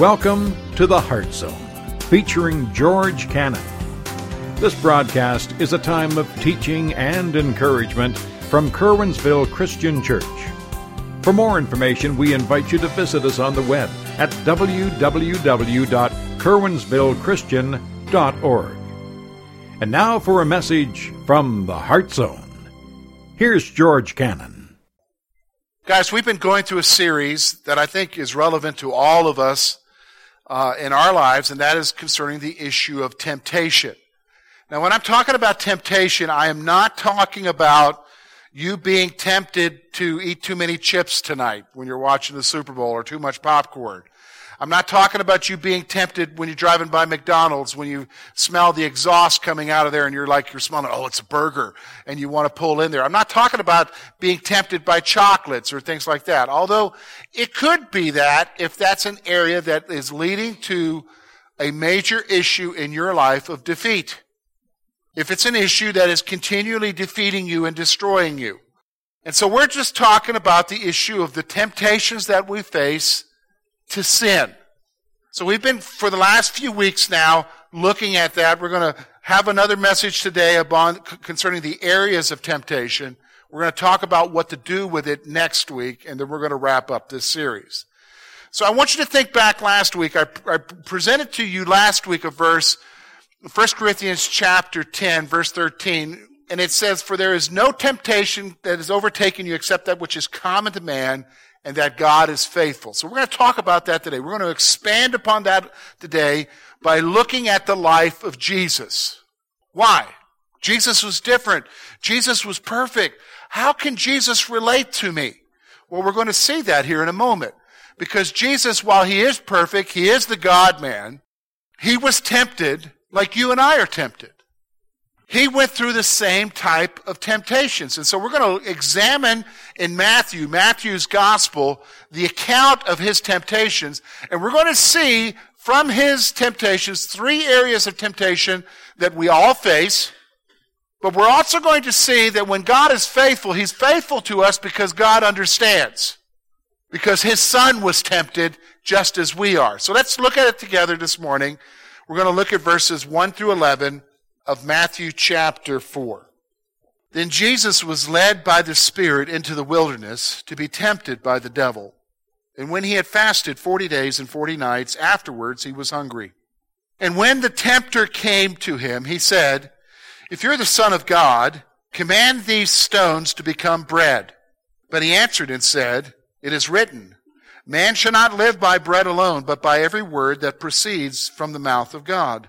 Welcome to The Heart Zone, featuring George Cannon. This broadcast is a time of teaching and encouragement from Curwensville Christian Church. For more information, we invite you to visit us on the web at www.curwensvillechristian.org. And now for a message from The Heart Zone. Here's George Cannon. Guys, we've been going through a series that I think is relevant to all of us in our lives, and that is concerning the issue of temptation. Now, when I'm talking about temptation, I am not talking about you being tempted to eat too many chips tonight when you're watching the Super Bowl or too much popcorn. I'm not talking about you being tempted when you're driving by McDonald's, when you smell the exhaust coming out of there and you're smelling, oh, it's a burger, and you want to pull in there. I'm not talking about being tempted by chocolates or things like that, although it could be that if that's an area that is leading to a major issue in your life of defeat. If it's an issue that is continually defeating you and destroying you. And so we're just talking about the issue of the temptations that we face to sin. So we've been, for the last few weeks now, looking at that. We're going to have another message today concerning the areas of temptation. We're going to talk about what to do with it next week, and then we're going to wrap up this series. So I want you to think back last week. I presented to you last week a verse, 1 Corinthians chapter 10, verse 13, and it says, "For there is no temptation that has overtaken you except that which is common to man, and that God is faithful." So we're going to talk about that today. We're going to expand upon that today by looking at the life of Jesus. Why? Jesus was different. Jesus was perfect. How can Jesus relate to me? Well, we're going to see that here in a moment. Because Jesus, while he is perfect, he is the God-man, he was tempted like you and I are tempted. He went through the same type of temptations. And so we're going to examine in Matthew's gospel, the account of his temptations. And we're going to see from his temptations, three areas of temptation that we all face. But we're also going to see that when God is faithful, he's faithful to us because God understands. Because his son was tempted just as we are. So let's look at it together this morning. We're going to look at verses 1 through 11 of Matthew chapter 4. Then Jesus was led by the Spirit into the wilderness to be tempted by the devil. And when he had fasted 40 days and 40 nights, afterwards he was hungry. And when the tempter came to him, he said, "If you're the Son of God, command these stones to become bread." But he answered and said, "It is written, man shall not live by bread alone, but by every word that proceeds from the mouth of God."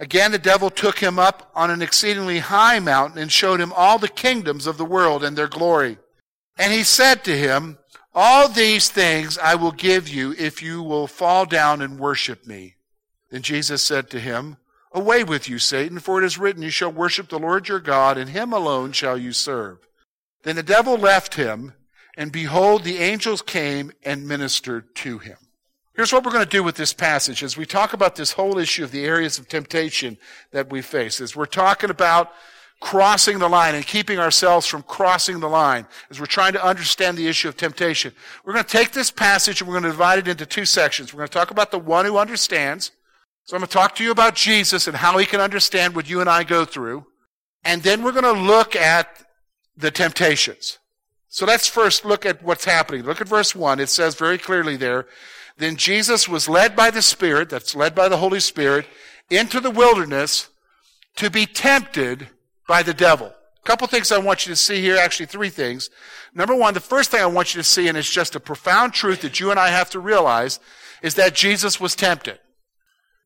Again, the devil took him up on an exceedingly high mountain and showed him all the kingdoms of the world and their glory. And he said to him, "All these things I will give you if you will fall down and worship me." Then Jesus said to him, "Away with you, Satan, for it is written, you shall worship the Lord your God, and him alone shall you serve." Then the devil left him, and behold, the angels came and ministered to him. Here's what we're going to do with this passage as we talk about this whole issue of the areas of temptation that we face. As we're talking about crossing the line and keeping ourselves from crossing the line, as we're trying to understand the issue of temptation, we're going to take this passage and we're going to divide it into two sections. We're going to talk about the one who understands. So I'm going to talk to you about Jesus and how he can understand what you and I go through. And then we're going to look at the temptations. So let's first look at what's happening. Look at verse 1. It says very clearly there, "Then Jesus was led by the Spirit," that's led by the Holy Spirit, "into the wilderness to be tempted by the devil." A couple things I want you to see here, actually three things. Number one, the first thing I want you to see, and it's just a profound truth that you and I have to realize, is that Jesus was tempted.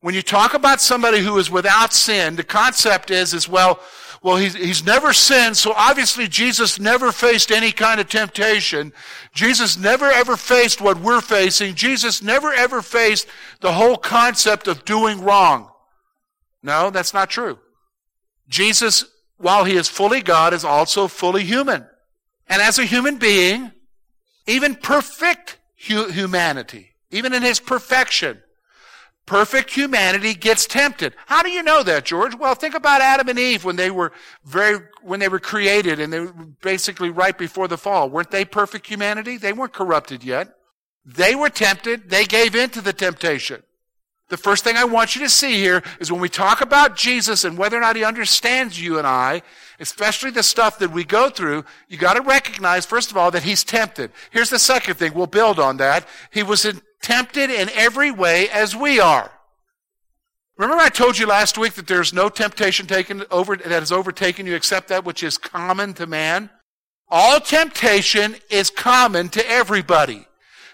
When you talk about somebody who is without sin, the concept is he's never sinned, so obviously Jesus never faced any kind of temptation. Jesus never ever faced what we're facing. Jesus never ever faced the whole concept of doing wrong. No, that's not true. Jesus, while he is fully God, is also fully human. And as a human being, even perfect humanity, even in his perfection, perfect humanity gets tempted. How do you know that, George? Well, think about Adam and Eve when they were created, and they were basically right before the fall. Weren't they perfect humanity? They weren't corrupted yet. They were tempted. They gave in to the temptation. The first thing I want you to see here is when we talk about Jesus and whether or not he understands you and I, especially the stuff that we go through, you got to recognize, first of all, that he's tempted. Here's the second thing. We'll build on that. He was tempted in every way as we are. Remember I told you last week that there's no temptation that has overtaken you except that which is common to man? All temptation is common to everybody.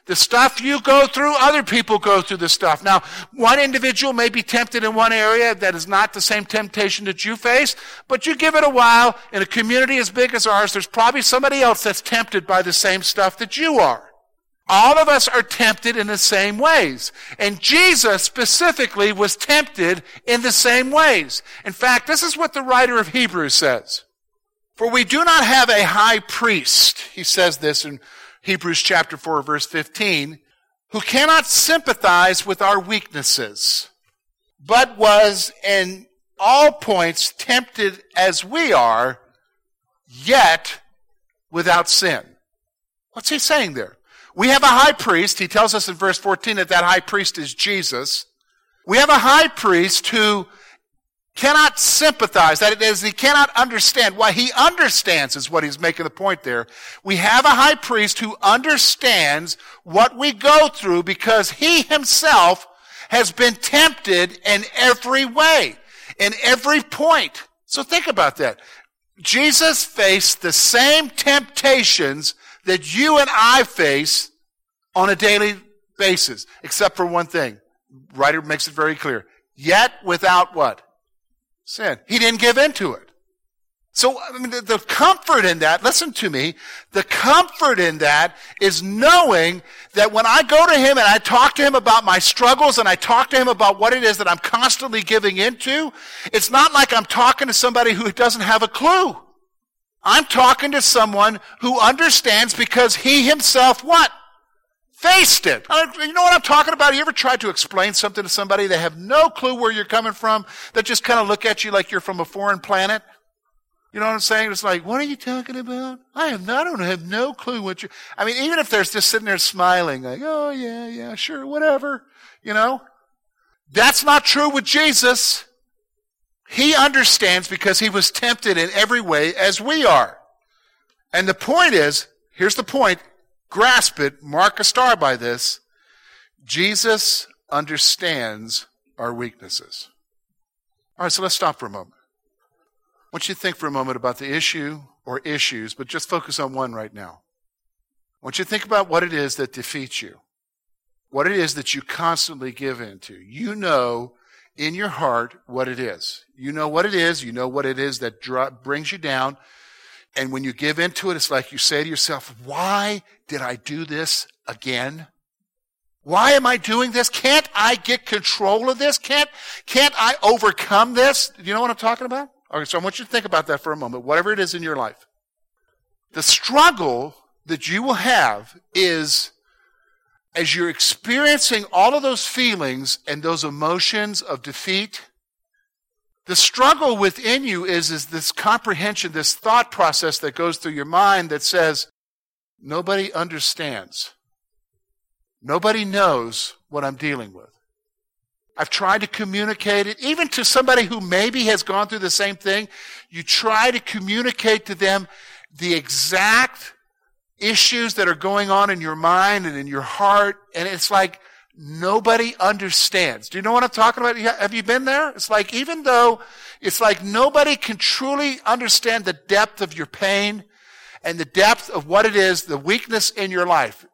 The stuff you go through, other people go through the stuff. Now, one individual may be tempted in one area that is not the same temptation that you face, but you give it a while, in a community as big as ours, there's probably somebody else that's tempted by the same stuff that you are. All of us are tempted in the same ways. And Jesus specifically was tempted in the same ways. In fact, this is what the writer of Hebrews says. For we do not have a high priest, he says this in Hebrews chapter 4, verse 15, who cannot sympathize with our weaknesses, but was in all points tempted as we are, yet without sin. What's he saying there? We have a high priest. He tells us in verse 14 that high priest is Jesus. We have a high priest who cannot sympathize. That is, he cannot understand. Why he understands is what he's making the point there. We have a high priest who understands what we go through because he himself has been tempted in every way, in every point. So think about that. Jesus faced the same temptations that you and I face on a daily basis, except for one thing. The writer makes it very clear. Yet without what? Sin. He didn't give in to it. So I mean, the comfort in that, listen to me, the comfort in that is knowing that when I go to him and I talk to him about my struggles and I talk to him about what it is that I'm constantly giving into, it's not like I'm talking to somebody who doesn't have a clue. I'm talking to someone who understands because he himself what? Faced it. You know what I'm talking about? You ever tried to explain something to somebody? They have no clue where you're coming from. They just kind of look at you like you're from a foreign planet. You know what I'm saying? It's like, what are you talking about? I don't have no clue what you're... I mean, even if they're just sitting there smiling, like, oh, yeah, sure, whatever, you know? That's not true with Jesus. He understands because he was tempted in every way as we are. And the point is, here's the point, grasp it, mark a star by this. Jesus understands our weaknesses. All right, so let's stop for a moment. I want you to think for a moment about the issue or issues, but just focus on one right now. I want you to think about what it is that defeats you, what it is that you constantly give into. You know in your heart what it is. You know what it is. You know what it is that brings you down. And when you give into it, it's like you say to yourself, why did I do this again? Why am I doing this? Can't I get control of this? Can't I overcome this? Do you know what I'm talking about? Okay, so I want you to think about that for a moment, whatever it is in your life. The struggle that you will have is as you're experiencing all of those feelings and those emotions of defeat, the struggle within you is this comprehension, this thought process that goes through your mind that says, nobody understands. Nobody knows what I'm dealing with. I've tried to communicate it, even to somebody who maybe has gone through the same thing. You try to communicate to them the exact issues that are going on in your mind and in your heart, and it's like, nobody understands. Do you know what I'm talking about? Have you been there? It's like, even though it's like nobody can truly understand the depth of your pain and the depth of what it is, the weakness in your life.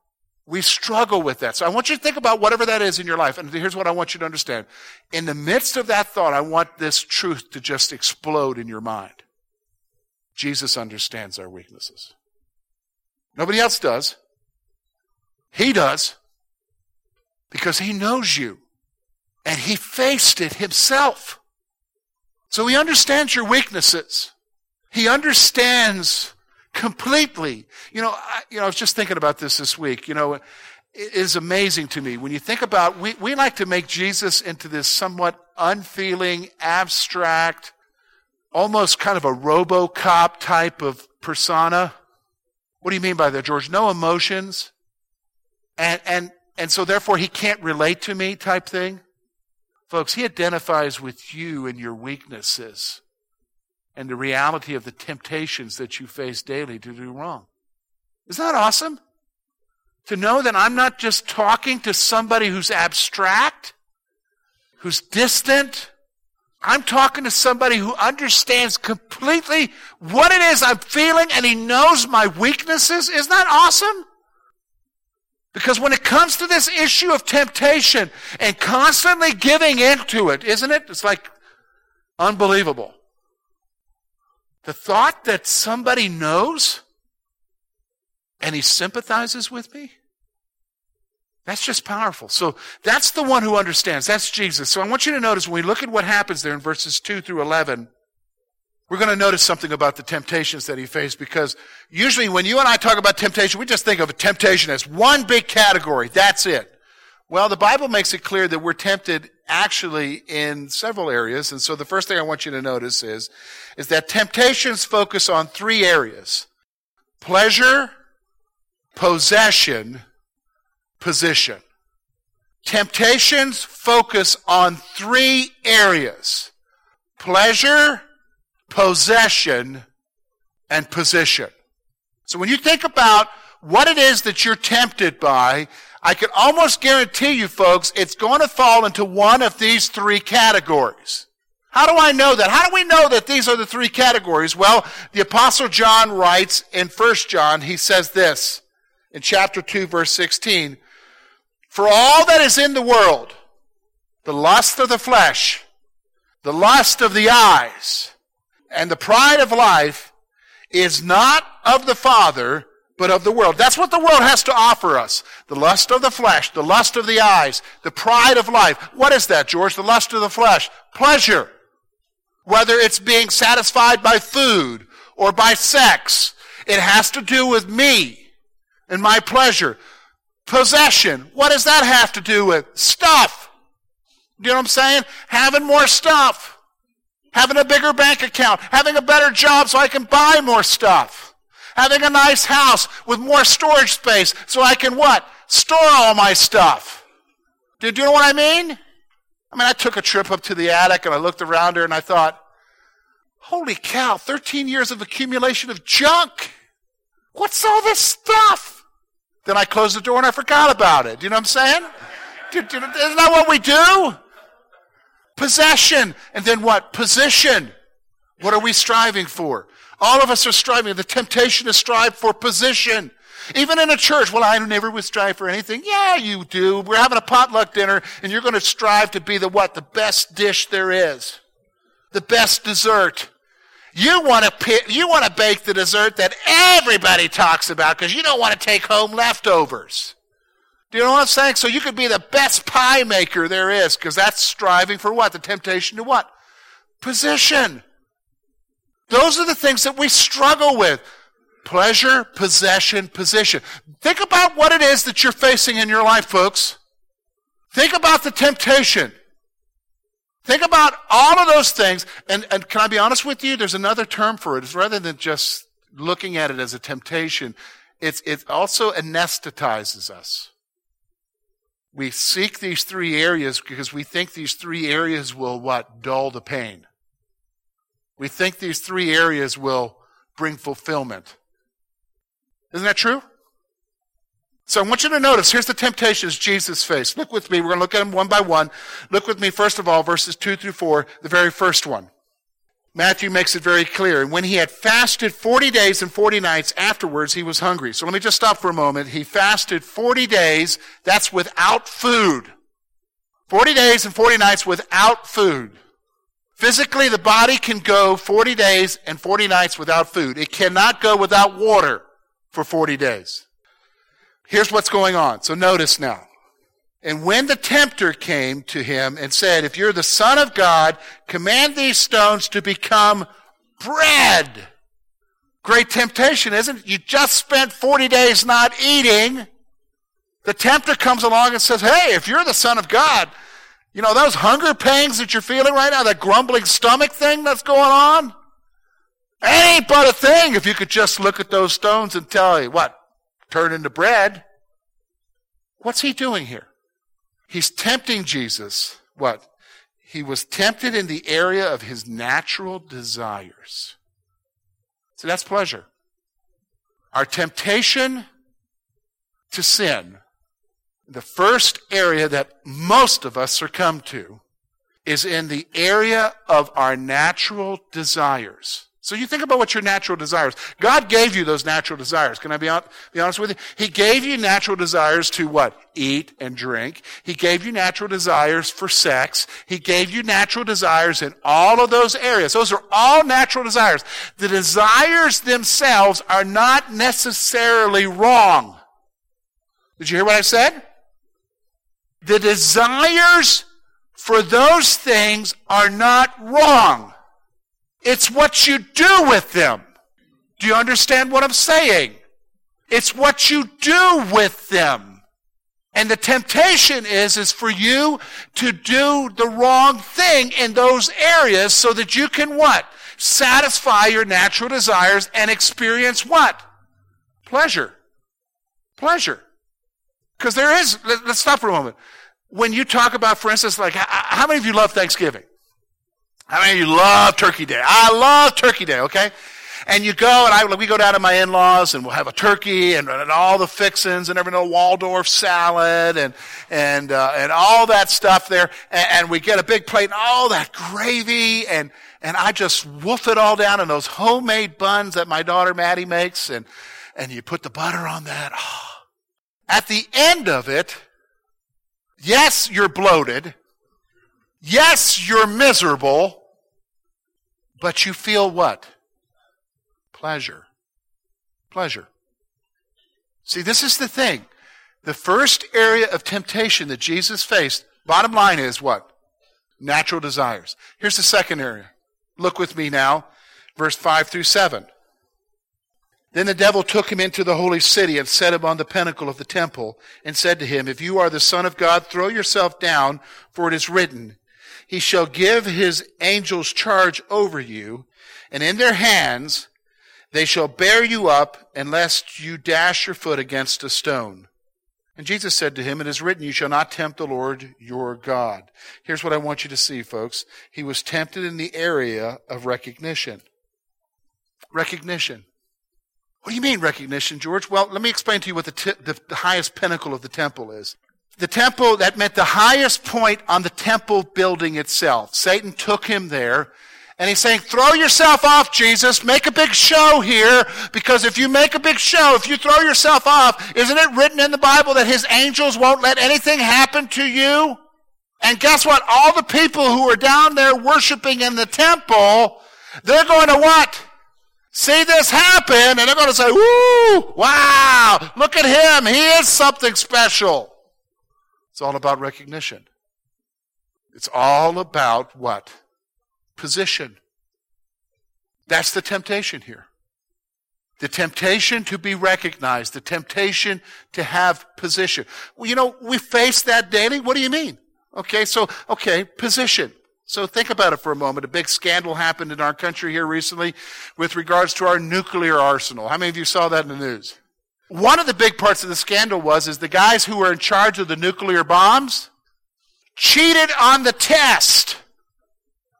We struggle with that. So I want you to think about whatever that is in your life. And here's what I want you to understand. In the midst of that thought, I want this truth to just explode in your mind. Jesus understands our weaknesses. Nobody else does. He does. Because he knows you, and he faced it himself. So he understands your weaknesses. He understands completely. I was just thinking about this week. It is amazing to me. When you think about, we like to make Jesus into this somewhat unfeeling, abstract, almost kind of a RoboCop type of persona. What do you mean by that, George? No emotions. And so therefore he can't relate to me type thing. Folks, he identifies with you and your weaknesses and the reality of the temptations that you face daily to do wrong. Isn't that awesome? To know that I'm not just talking to somebody who's abstract, who's distant. I'm talking to somebody who understands completely what it is I'm feeling, and he knows my weaknesses. Isn't that awesome? Because when it comes to this issue of temptation and constantly giving into it, isn't it? It's like unbelievable. The thought that somebody knows and he sympathizes with me, that's just powerful. So that's the one who understands. That's Jesus. So I want you to notice when we look at what happens there in verses 2 through 11, we're going to notice something about the temptations that he faced, because usually when you and I talk about temptation, we just think of a temptation as one big category. That's it. Well, the Bible makes it clear that we're tempted actually in several areas. And so the first thing I want you to notice is that temptations focus on three areas: pleasure, possession, position. Temptations focus on three areas: pleasure, possession, and position. So when you think about what it is that you're tempted by, I can almost guarantee you, folks, it's going to fall into one of these three categories. How do I know that? How do we know that these are the three categories? Well, the Apostle John writes in 1 John, he says this in chapter 2, verse 16, "For all that is in the world, the lust of the flesh, the lust of the eyes, and the pride of life is not of the Father, but of the world." That's what the world has to offer us. The lust of the flesh, the lust of the eyes, the pride of life. What is that, George? The lust of the flesh. Pleasure. Whether it's being satisfied by food or by sex, it has to do with me and my pleasure. Possession. What does that have to do with? Stuff. You know what I'm saying? Having more stuff. Having a bigger bank account, having a better job so I can buy more stuff, having a nice house with more storage space so I can what? Store all my stuff. Do you know what I mean? I took a trip up to the attic and I looked around her and I thought, holy cow, 13 years of accumulation of junk. What's all this stuff? Then I closed the door and I forgot about it. Do you know what I'm saying? Isn't that what we do? Possession, and then what? Position. What are we striving for? All of us are striving. The temptation to strive for position. Even in a church, well, I never would strive for anything. Yeah, you do. We're having a potluck dinner, and you're going to strive to be the what? The best dish there is. The best dessert. You want to bake the dessert that everybody talks about because you don't want to take home leftovers. Do you know what I'm saying? So you could be the best pie maker there is, because that's striving for what? The temptation to what? Position. Those are the things that we struggle with. Pleasure, possession, position. Think about what it is that you're facing in your life, folks. Think about the temptation. Think about all of those things. And can I be honest with you? There's another term for it. It's rather than just looking at it as a temptation, it also anesthetizes us. We seek these three areas because we think these three areas will what? Dull the pain. We think these three areas will bring fulfillment. Isn't that true? So I want you to notice, here's the temptations Jesus faced. Look with me. We're going to look at them one by one. Look with me, first of all, verses 2 through 4, the very first one. Matthew makes it very clear. "And when he had fasted 40 days and 40 nights, afterwards he was hungry." So let me just stop for a moment. He fasted 40 days. That's without food. 40 days and 40 nights without food. Physically, the body can go 40 days and 40 nights without food. It cannot go without water for 40 days. Here's what's going on. So notice now. And when the tempter came to him and said, if you're the Son of God, command these stones to become bread. Great temptation, isn't it? You just spent 40 days not eating. The tempter comes along and says, hey, if you're the Son of God, you know, those hunger pangs that you're feeling right now, that grumbling stomach thing that's going on, it ain't but a thing if you could just look at those stones and tell you, what, turn into bread. What's he doing here? He's tempting Jesus. What? He was tempted in the area of his natural desires. So that's pleasure. Our temptation to sin, the first area that most of us succumb to, is in the area of our natural desires. So you think about what your natural desires. God gave you those natural desires. Can I be honest with you? He gave you natural desires to what? Eat and drink. He gave you natural desires for sex. He gave you natural desires in all of those areas. Those are all natural desires. The desires themselves are not necessarily wrong. Did you hear what I said? The desires for those things are not wrong. It's what you do with them. Do you understand what I'm saying? It's what you do with them. And the temptation is for you to do the wrong thing in those areas so that you can what? Satisfy your natural desires and experience what? Pleasure. Pleasure. Because there is, let's stop for a moment. When you talk about, for instance, like, how many of you love Thanksgiving? How many of you love Turkey Day? I love Turkey Day, okay? And you go, and we go down to my in-laws, and we'll have a turkey and all the fixings and everything, Waldorf salad and all that stuff there. And we get a big plate and all that gravy, and I just wolf it all down in those homemade buns that my daughter Maddie makes, and you put the butter on that. Oh. At the end of it, yes, you're bloated. Yes, you're miserable, but you feel what? Pleasure. Pleasure. See, this is the thing. The first area of temptation that Jesus faced, bottom line is what? Natural desires. Here's the second area. Look with me now, verse 5 through 7. Then the devil took him into the holy city and set him on the pinnacle of the temple and said to him, if you are the Son of God, throw yourself down, for it is written, he shall give his angels charge over you, and in their hands they shall bear you up, lest you dash your foot against a stone. And Jesus said to him, it is written, you shall not tempt the Lord your God. Here's what I want you to see, folks. He was tempted in the area of recognition. Recognition. What do you mean recognition, George? Well, let me explain to you what the highest pinnacle of the temple is. The temple, that meant the highest point on the temple building itself. Satan took him there, and he's saying, throw yourself off, Jesus. Make a big show here, because if you make a big show, if you throw yourself off, isn't it written in the Bible that his angels won't let anything happen to you? And guess what? All the people who are down there worshiping in the temple, they're going to what? See this happen, and they're going to say, woo, wow, look at him. He is something special. It's all about recognition. It's all about what? Position. That's the temptation here. The temptation to be recognized, the temptation to have position. Well, you know, we face that daily. What do you mean? Okay, position. So think about it for a moment. A big scandal happened in our country here recently with regards to our nuclear arsenal. How many of you saw that in the news? One of the big parts of the scandal was the guys who were in charge of the nuclear bombs cheated on the test.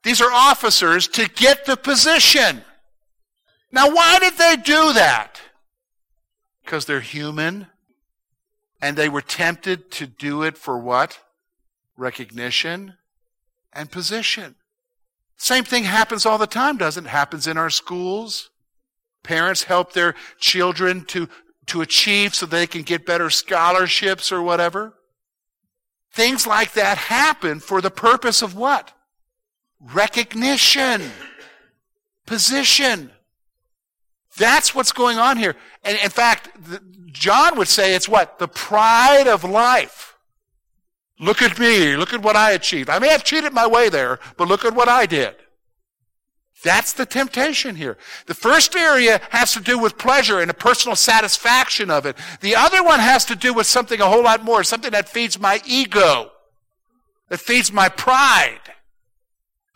These are officers to get the position. Now, why did they do that? Because they're human, and they were tempted to do it for what? Recognition. And position. Same thing happens all the time, doesn't it? Happens in our schools. Parents help their children to achieve so they can get better scholarships or whatever. Things like that happen for the purpose of what? Recognition. Position. That's what's going on here. And in fact, John would say it's what? The pride of life. Look at me. Look at what I achieved. I may have cheated my way there, but look at what I did. That's the temptation here. The first area has to do with pleasure and the personal satisfaction of it. The other one has to do with something a whole lot more, something that feeds my ego, that feeds my pride.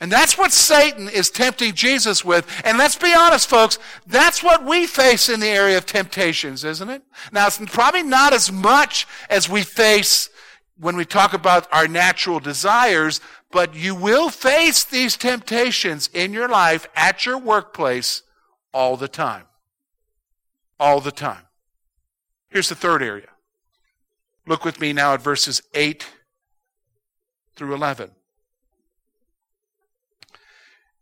And that's what Satan is tempting Jesus with. And let's be honest, folks, that's what we face in the area of temptations, isn't it? Now, it's probably not as much as we face when we talk about our natural desires, but you will face these temptations in your life, at your workplace, all the time. All the time. Here's the third area. Look with me now at verses 8 through 11.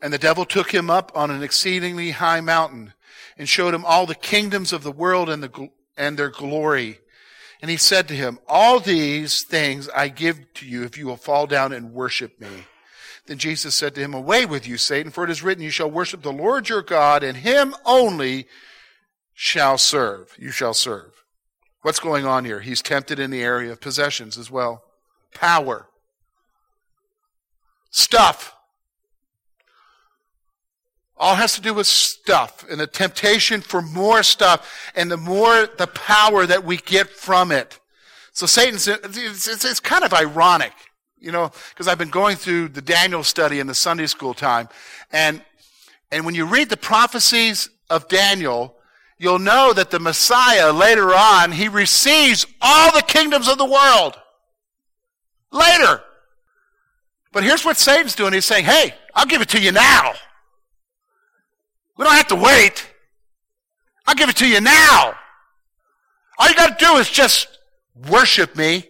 And the devil took him up on an exceedingly high mountain and showed him all the kingdoms of the world and their glory. And he said to him, all these things I give to you if you will fall down and worship me. Then Jesus said to him, away with you, Satan, for it is written, you shall worship the Lord your God, and him only you shall serve. What's going on here? He's tempted in the area of possessions as well. Power. Stuff. All has to do with stuff and the temptation for more stuff and the more the power that we get from it. So Satan's, it's kind of ironic, you know, because I've been going through the Daniel study in the Sunday school time. And when you read the prophecies of Daniel, you'll know that the Messiah later on, he receives all the kingdoms of the world. Later. But here's what Satan's doing. He's saying, hey, I'll give it to you now. We don't have to wait. I'll give it to you now. All you got to do is just worship me.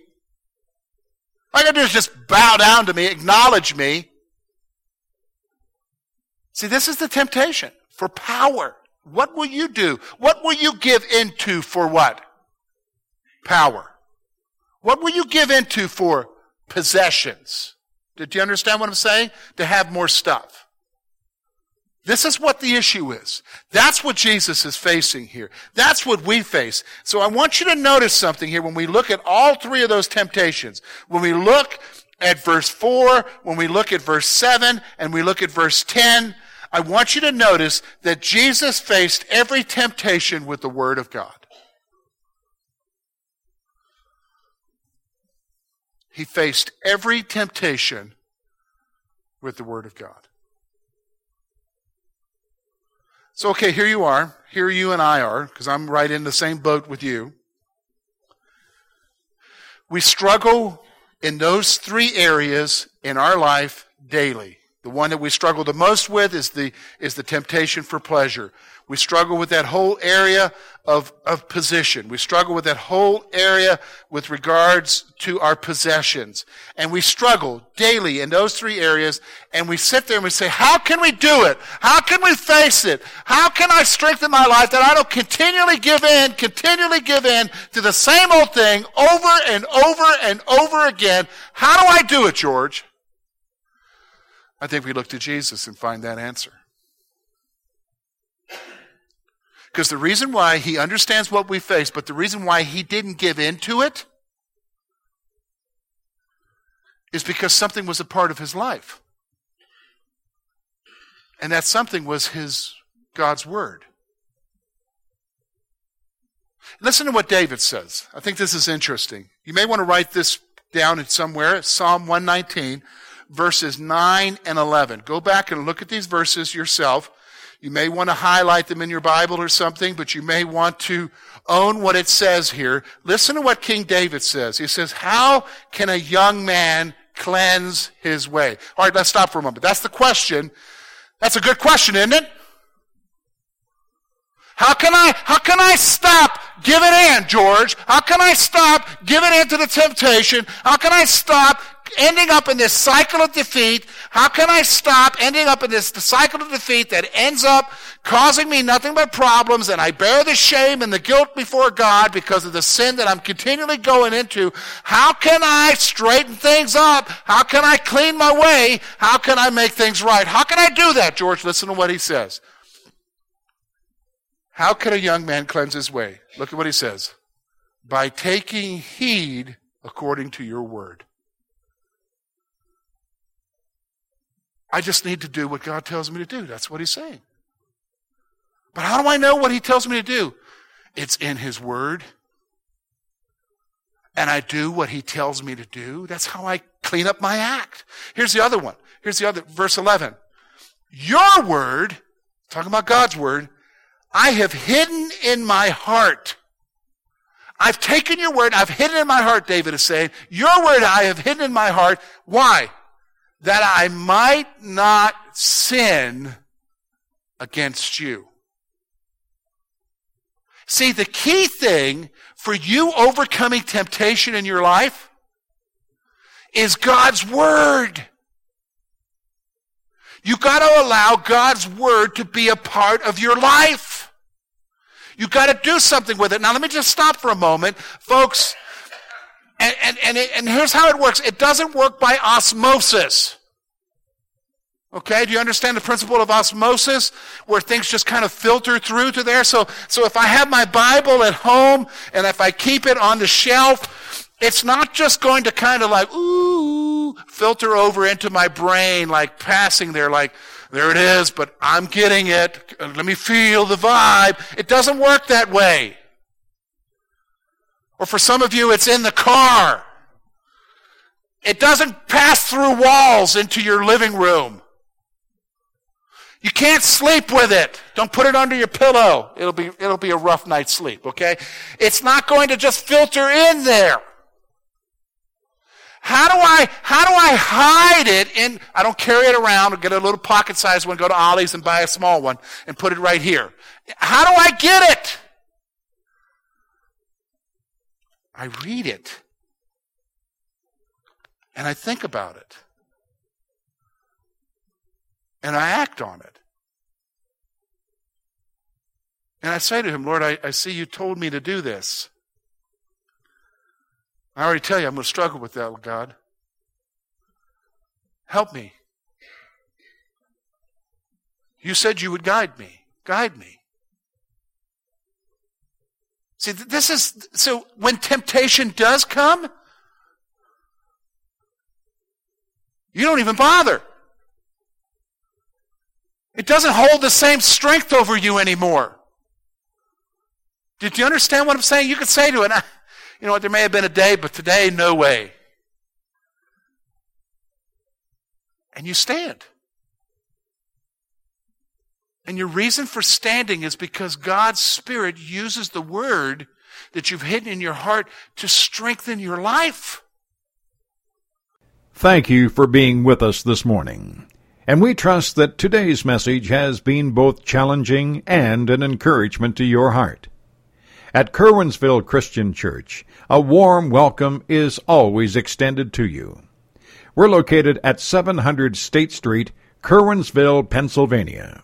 All you got to do is just bow down to me, acknowledge me. See, this is the temptation for power. What will you do? What will you give into for what? Power. What will you give into for possessions? Did you understand what I'm saying? To have more stuff. This is what the issue is. That's what Jesus is facing here. That's what we face. So I want you to notice something here when we look at all three of those temptations. When we look at verse 4, when we look at verse 7, and we look at verse 10, I want you to notice that Jesus faced every temptation with the Word of God. He faced every temptation with the Word of God. So, okay, here you are. Here you and I are, because I'm right in the same boat with you. We struggle in those three areas in our life daily. The one that we struggle the most with is the temptation for pleasure. We struggle with that whole area of position. We struggle with that whole area with regards to our possessions. And we struggle daily in those three areas, and we sit there and we say, how can we do it? How can we face it? How can I strengthen my life that I don't continually give in to the same old thing over and over and over again? How do I do it, George? I think we look to Jesus and find that answer. Because the reason why he understands what we face, but the reason why he didn't give in to it is because something was a part of his life. And that something was God's Word. Listen to what David says. I think this is interesting. You may want to write this down somewhere. Psalm 119, verses 9 and 11. Go back and look at these verses yourself. You may want to highlight them in your Bible or something, but you may want to own what it says here. Listen to what King David says. He says, how can a young man cleanse his way? All right, let's stop for a moment. That's the question. That's a good question, isn't it? How can I stop giving in, George? How can I stop giving in to the temptation? How can I stop ending up in this cycle of defeat? How can I stop ending up in this cycle of defeat that ends up causing me nothing but problems, and I bear the shame and the guilt before God because of the sin that I'm continually going into? How can I straighten things up? How can I clean my way? How can I make things right? How can I do that, George? Listen to what he says. How can a young man cleanse his way? Look at what he says. By taking heed according to your word. I just need to do what God tells me to do. That's what he's saying. But how do I know what he tells me to do? It's in his word. And I do what he tells me to do. That's how I clean up my act. Here's the other one. Here's the other, verse 11. Your word, talking about God's word, I have hidden in my heart. I've taken your word, I've hidden in my heart, David is saying. Your word I have hidden in my heart. Why? That I might not sin against you. See, the key thing for you overcoming temptation in your life is God's word. You've got to allow God's word to be a part of your life. You've got to do something with it. Now, let me just stop for a moment, folks. And here's how it works. It doesn't work by osmosis. Okay, do you understand the principle of osmosis, where things just kind of filter through to there? So if I have my Bible at home, and if I keep it on the shelf, it's not just going to kind of like, ooh, filter over into my brain, like passing there, like, there it is, but I'm getting it. Let me feel the vibe. It doesn't work that way. Or for some of you, it's in the car. It doesn't pass through walls into your living room. You can't sleep with it. Don't put it under your pillow. It'll be a rough night's sleep, okay? It's not going to just filter in there. How do I hide it in? I don't carry it around or get a little pocket-sized one, go to Ollie's and buy a small one and put it right here. How do I get it? I read it. And I think about it. And I act on it. And I say to him, Lord, I see you told me to do this. I already tell you I'm going to struggle with that, God. Help me. You said you would guide me. Guide me. See, this is, so when temptation does come, you don't even bother. It doesn't hold the same strength over you anymore. Did you understand what I'm saying? You could say to it, you know what, there may have been a day, but today, no way. And you stand. And your reason for standing is because God's Spirit uses the word that you've hidden in your heart to strengthen your life. Thank you for being with us this morning. And we trust that today's message has been both challenging and an encouragement to your heart. At Curwensville Christian Church, a warm welcome is always extended to you. We're located at 700 State Street, Curwensville, Pennsylvania.